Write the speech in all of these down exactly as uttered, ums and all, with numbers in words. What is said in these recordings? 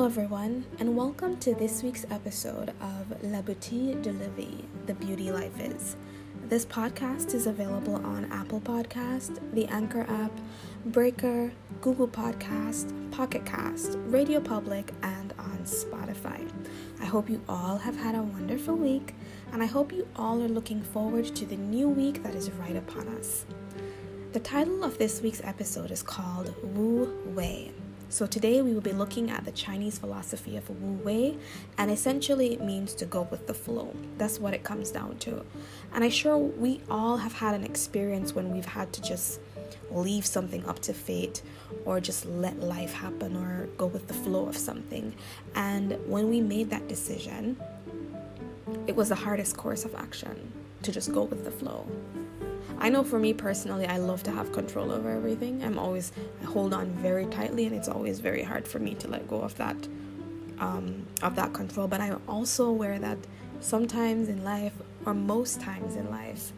Hello everyone, and welcome to this week's episode of La Beauté de la Vie, The Beauty Life Is. This podcast is available on Apple Podcast, the Anchor app, Breaker, Google Podcast, Pocket Cast, Radio Public, and on Spotify. I hope you all have had a wonderful week, and I hope you all are looking forward to the new week that is right upon us. The title of this week's episode is called Wu Wei. So today we will be looking at the Chinese philosophy of Wu Wei, and essentially it means to go with the flow. That's what it comes down to. And I'm sure we all have had an experience when we've had to just leave something up to fate, or just let life happen, or go with the flow of something. And when we made that decision, it was the hardest course of action, to just go with the flow. I know for me personally, I love to have control over everything. I'm always, I hold on very tightly, and it's always very hard for me to let go of that, um, of that control. But I'm also aware that sometimes in life, or most times in life,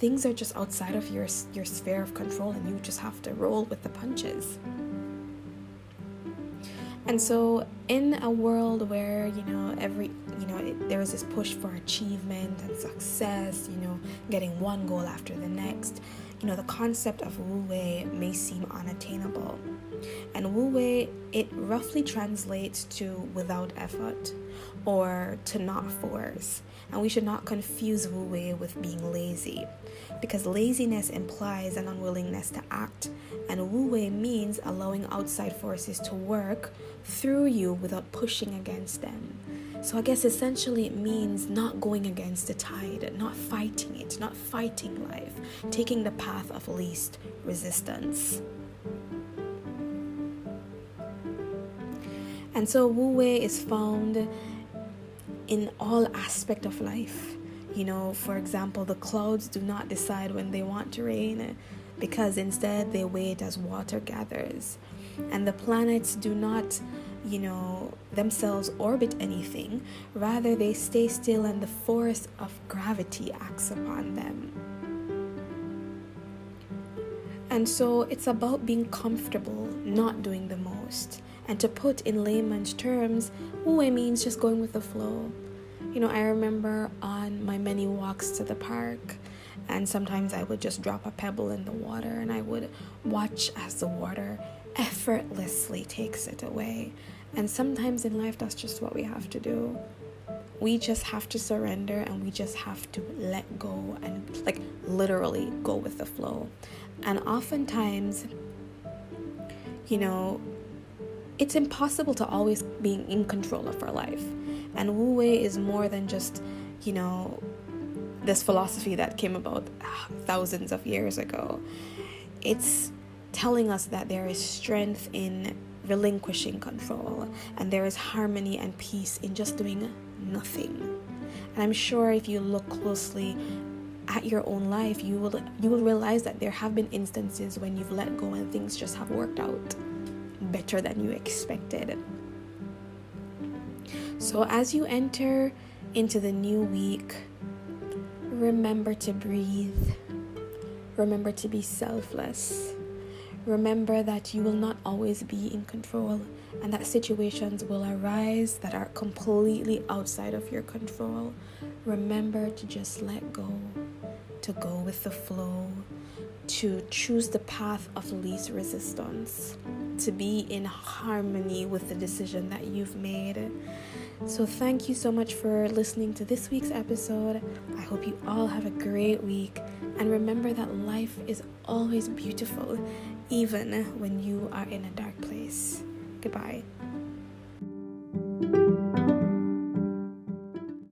things are just outside of your, your sphere of control, and you just have to roll with the punches. And so in a world where, you know, every, you know, it, there is this push for achievement and success, you know, getting one goal after the next, you know, the concept of Wu Wei may seem unattainable. And Wu Wei, it roughly translates to without effort, or to not force. And we should not confuse Wu Wei with being lazy, because laziness implies an unwillingness to act, and Wu Wei means allowing outside forces to work through you without pushing against them. So I guess essentially it means not going against the tide, not fighting it, not fighting life, taking the path of least resistance. And so Wu Wei is found in all aspect of life. You know, for example, the clouds do not decide when they want to rain, because instead they wait as water gathers. And the planets do not, you know, themselves orbit anything. Rather, they stay still, and the force of gravity acts upon them. And so it's about being comfortable, not doing the most. And to put in layman's terms, Wu Wei means just going with the flow. You know, I remember on my many walks to the park, and sometimes I would just drop a pebble in the water, and I would watch as the water effortlessly takes it away. And sometimes in life, that's just what we have to do. We just have to surrender, and we just have to let go, and like literally go with the flow. And oftentimes, you know, it's impossible to always be in control of our life. And Wu Wei is more than just, you know, this philosophy that came about thousands of years ago. It's telling us that there is strength in relinquishing control, and there is harmony and peace in just doing nothing. And I'm sure if you look closely at your own life, you will you will realize that there have been instances when you've let go and things just have worked out better than you expected. So as you enter into the new week, remember to breathe. Remember to be selfless. Remember that you will not always be in control, and that situations will arise that are completely outside of your control. Remember to just let go, to go with the flow, to choose the path of least resistance, to be in harmony with the decision that you've made. So thank you so much for listening to this week's episode. I hope you all have a great week, and remember that life is always beautiful, even when you are in a dark place. Goodbye.